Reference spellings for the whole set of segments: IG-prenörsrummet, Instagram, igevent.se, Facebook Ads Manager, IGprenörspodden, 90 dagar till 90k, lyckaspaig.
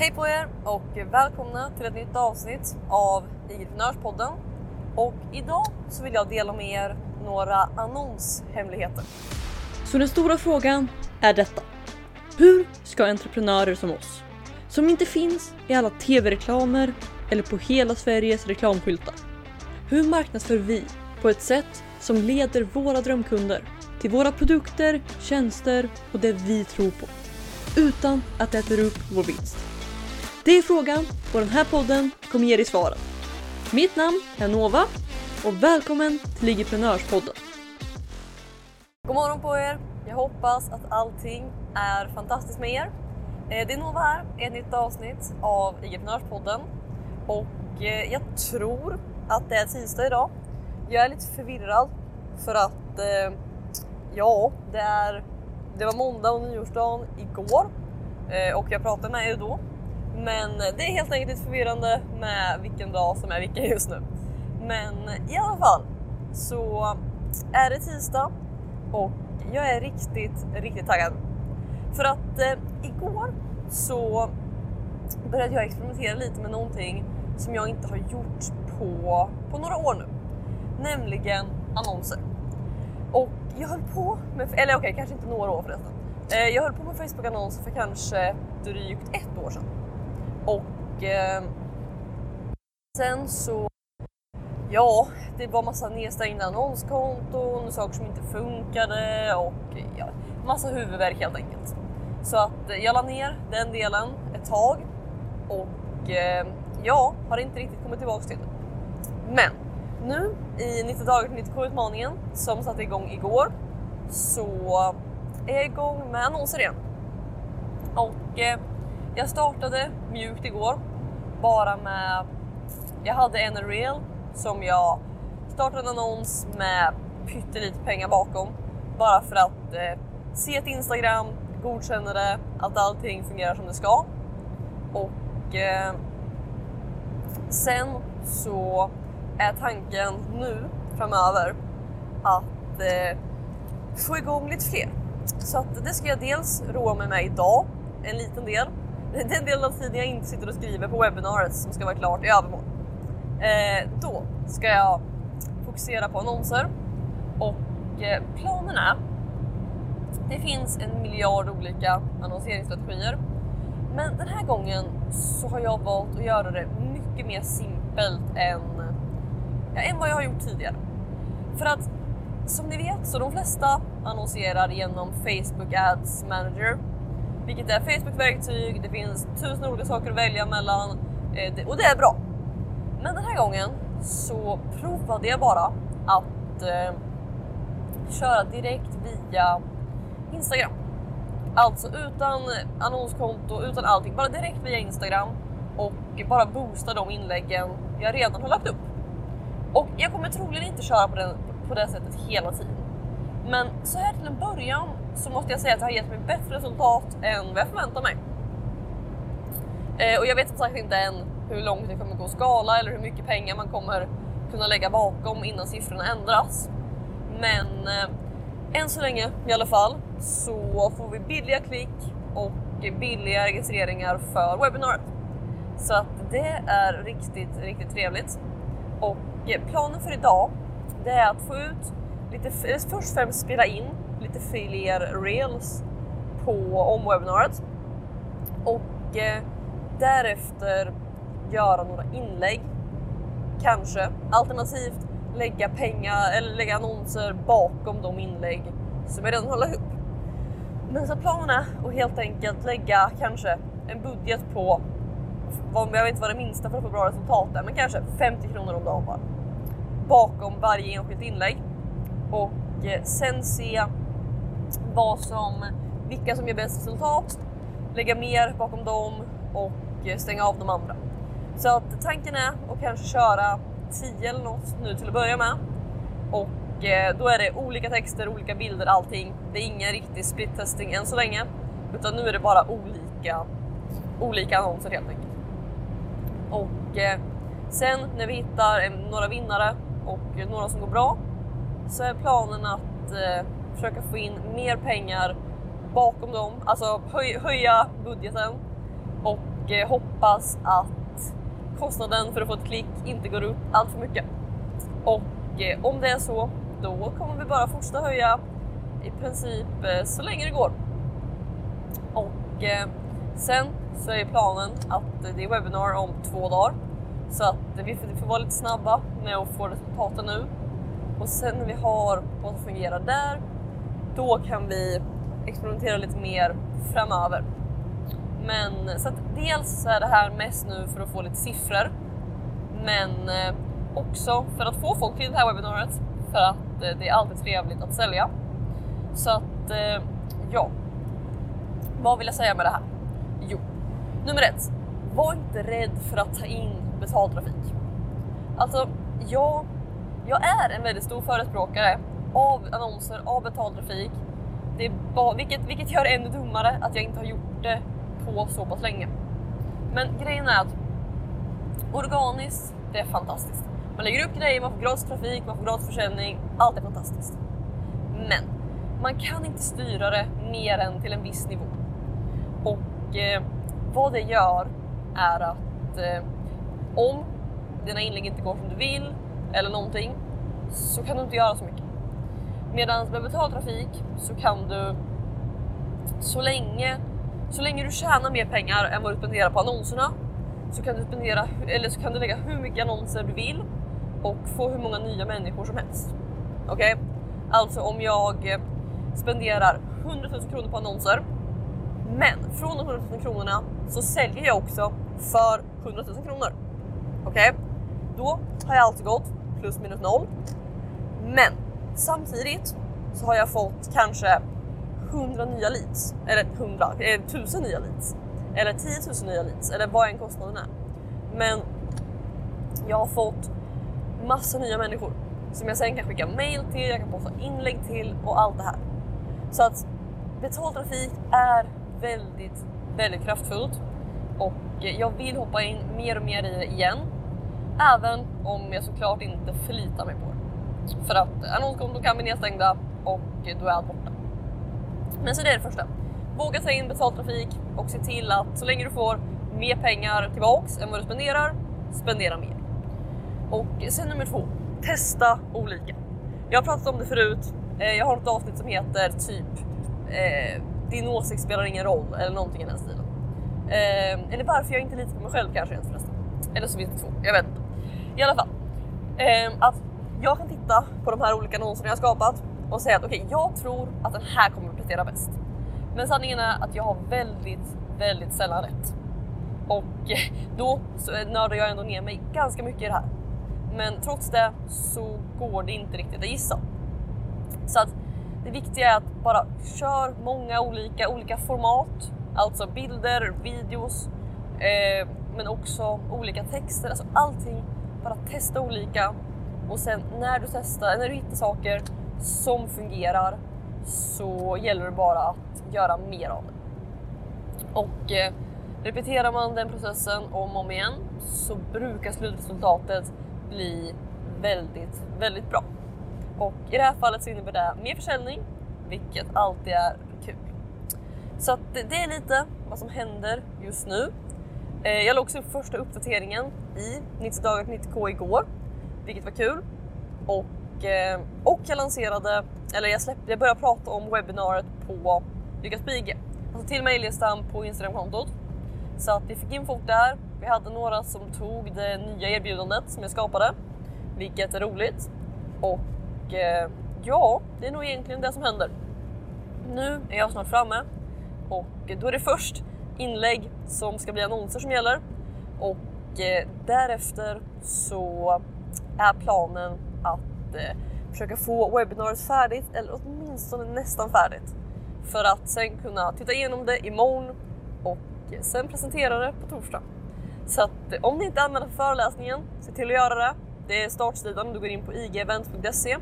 Hej på er och välkomna till ett nytt avsnitt av IGprenörspodden. Och idag så vill jag dela med er några annonshemligheter. Så den stora frågan är detta. Hur ska entreprenörer som oss, som inte finns i alla tv-reklamer eller på hela Sveriges reklamskyltar, hur marknadsför vi på ett sätt som leder våra drömkunder till våra produkter, tjänster och det vi tror på, utan att äta upp vår vinst? Det är frågan och den här podden kommer ge dig svaren. Mitt namn är Nova och välkommen till IGprenörspodden. God morgon på er. Jag hoppas att allting är fantastiskt med er. Det är Nova här, ett nytt avsnitt av IGprenörspodden. Och jag tror att det är tisdag idag. Jag är lite förvirrad för att det var måndag och nyårsdagen igår och jag pratade med er då. Men det är helt enkelt lite förvirrande med vilken dag som är vilken just nu. Men i alla fall så är det tisdag och jag är riktigt taggad. För att igår så började jag experimentera lite med någonting som jag inte har gjort på några år nu. Nämligen annonser. Och jag höll på med, eller okej, kanske inte några år förresten. Jag höll på med Facebook-annonser för kanske drygt ett år sedan. Och sen så, det var massa nedstängda annonskonton, saker som inte funkade och massa huvudvärk helt enkelt. Så att jag la ner den delen ett tag och har inte riktigt kommit tillbaka till det. Men nu i 90 dagar till 90k-utmaningen som satte igång igår så är jag igång med annonser igen. Och jag startade mjukt igår bara med, jag hade en reel som jag startade en annons med pyttelite pengar bakom. Bara för att se ett Instagram, godkänna det, att allting fungerar som det ska. Och sen så är tanken nu framöver att få igång lite fler. Så att det ska jag dels roa med mig idag, en liten del. Den del av tiden jag inte sitter och skriver på webbinariet som ska vara klart i övermorgon. Då ska jag fokusera på annonser. Och planen är, det finns 1 miljard olika annonseringsstrategier. Men den här gången så har jag valt att göra det mycket mer simpelt än vad jag har gjort tidigare. För att som ni vet så de flesta annonserar genom Facebook Ads Manager, vilket är Facebook-verktyg. Det finns 1000 olika saker att välja mellan och det är bra. Men den här gången så provade jag bara att köra direkt via Instagram. Alltså utan annonskonto, utan allting, bara direkt via Instagram och bara boosta de inläggen jag redan har lagt upp. Och jag kommer troligen inte köra på det sättet hela tiden. Men så här till en början så måste jag säga att det har gett mig bättre resultat än vad jag förväntar mig. Och jag vet som sagt inte än hur långt det kommer gå att skala eller hur mycket pengar man kommer kunna lägga bakom innan siffrorna ändras. Men än så länge i alla fall så får vi billiga klick och billiga registreringar för webbinariet. Så att det är riktigt trevligt. Och planen för idag, det är att få ut lite, först fem spela in lite fler reels om webbinariet och därefter göra några inlägg kanske, alternativt lägga pengar eller lägga annonser bakom de inlägg som jag redan håller ihop. Men så planen är att helt enkelt lägga kanske en budget på, jag vet inte vad det minsta för att få bra resultat är, men kanske 50 kronor om dagen bakom varje enskilt inlägg och sen se vilka som ger bäst resultat, lägga mer bakom dem och stänga av de andra. Så att tanken är att kanske köra 10 eller något nu till att börja med och då är det olika texter, olika bilder, allting. Det är ingen riktig split testing än så länge utan nu är det bara olika annonser helt enkelt. Och sen när vi hittar några vinnare och några som går bra så är planen att försöka få in mer pengar bakom dem, alltså höja budgeten och och hoppas att kostnaden för att få ett klick inte går upp allt för mycket. Och om det är så, då kommer vi bara fortsätta höja i princip så länge det går. Och sen så är planen att det är webbinar om 2 dagar. Så att vi får vara lite snabba med att få resultaten nu. Och sen när vi har vad som fungerar där, då kan vi experimentera lite mer framöver. Men så att dels är det här mest nu för att få lite siffror. Men också för att få folk till det här webbinariet. För att det är alltid trevligt att sälja. Så att ja, vad vill jag säga med det här? Jo, nummer 1. Var inte rädd för att ta in betaltrafik. Alltså, jag är en väldigt stor förespråkare av annonser, av betaltrafik. Det är vilket gör det ännu dummare att jag inte har gjort det på så pass länge. Men grejen är att organiskt, det är fantastiskt. Man lägger upp grejer, man får gratis trafik, man får gratis försäljning. Allt är fantastiskt. Men man kan inte styra det mer än till en viss nivå. Och vad det gör är att om dina inlägg inte går som du vill eller någonting, så kan du inte göra så mycket. Medan med betaltrafik så kan du, så länge du tjänar mer pengar än vad du spenderar på annonserna, så kan du spendera, eller så kan du lägga hur mycket annonser du vill och få hur många nya människor som helst. Okej? Alltså om jag spenderar 100 000 kronor på annonser, men från de 100 000 kronorna så säljer jag också för 100 000 kronor. Okej? Då har jag alltid gått plus minus 0. Men samtidigt så har jag fått kanske 100 nya leads. Eller 100, 1000 nya leads. Eller 10 000 nya leads. Eller vad en kostnaden är. Men jag har fått massa nya människor som jag sen kan skicka mail till, jag kan posta inlägg till och allt det här. Så att betaltrafik är väldigt, väldigt kraftfullt. Och jag vill hoppa in mer och mer i det igen. Även om jag såklart inte förlitar mig på det. För att annonskonton kan bli nedstängda och då är allt borta. Men så det är det första. Våga ta in betaltrafik och se till att så länge du får mer pengar tillbaks än vad du spenderar, spendera mer. Och sen nummer 2. Testa olika. Jag har pratat om det förut. Jag har ett avsnitt som heter typ din åsikt spelar ingen roll eller någonting i den stilen. Eller varför jag inte litar på mig själv kanske ens förresten. Eller så finns det 2, jag vet inte. I alla fall, att jag kan titta på de här olika annonserna jag har skapat och säga att okej, jag tror att den här kommer att prestera bäst. Men sanningen är att jag har väldigt, väldigt sällan rätt. Och då så nördar jag ändå ner mig ganska mycket i det här. Men trots det så går det inte riktigt att gissa. Så att det viktiga är att bara kör många olika format. Alltså bilder, videos, men också olika texter. Alltså allting, bara testa olika. Och sen när du hittar saker som fungerar, så gäller det bara att göra mer av det. Och repeterar man den processen om och om igen, så brukar slutresultatet bli väldigt, väldigt bra. Och i det här fallet så innebär det mer försäljning, vilket alltid är kul. Så att det är lite vad som händer just nu. Jag la också upp första uppdateringen i 90 dagar till 90k igår, vilket var kul. Och jag lanserade, eller jag började prata om webbinariet på lyckaspaig. Alltså till mejllistan på Instagram-kontot. Så att vi fick in folk där. Vi hade några som tog det nya erbjudandet som jag skapade, vilket är roligt. Och ja, det är nog egentligen det som händer. Nu är jag snart framme och då är det först inlägg som ska bli annonser som gäller. Och därefter så är planen att försöka få webbinariet färdigt, eller åtminstone nästan färdigt. För att sen kunna titta igenom det imorgon och sen presentera det på torsdag. Så att om ni inte använder föreläsningen, se till att göra det. Det är startsidan om du går in på igevent.se.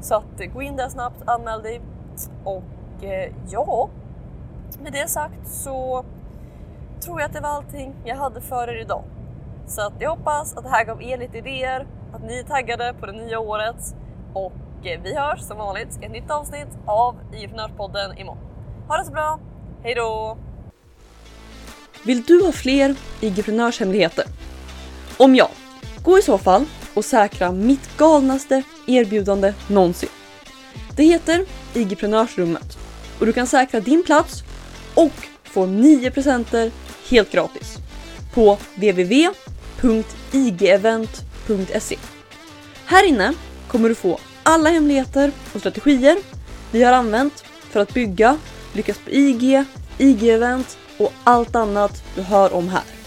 Så att gå in där snabbt, anmäl dig. Och ja, med det sagt så tror jag att det var allting jag hade för er idag. Så att jag hoppas att det här gav er lite idéer, att ni är taggade på det nya året. Och vi hörs som vanligt i ett nytt avsnitt av IGprenörspodden imorgon. Ha det så bra, hej då! Vill du ha fler IG-prenörshemligheter? Om ja, gå i så fall och säkra mitt galnaste erbjudande någonsin. Det heter IG-prenörsrummet och du kan säkra din plats och få 9% helt gratis på www.igevent.se. Här inne kommer du få alla hemligheter och strategier vi har använt för att bygga, lyckas på IG, IG-event och allt annat du hör om här.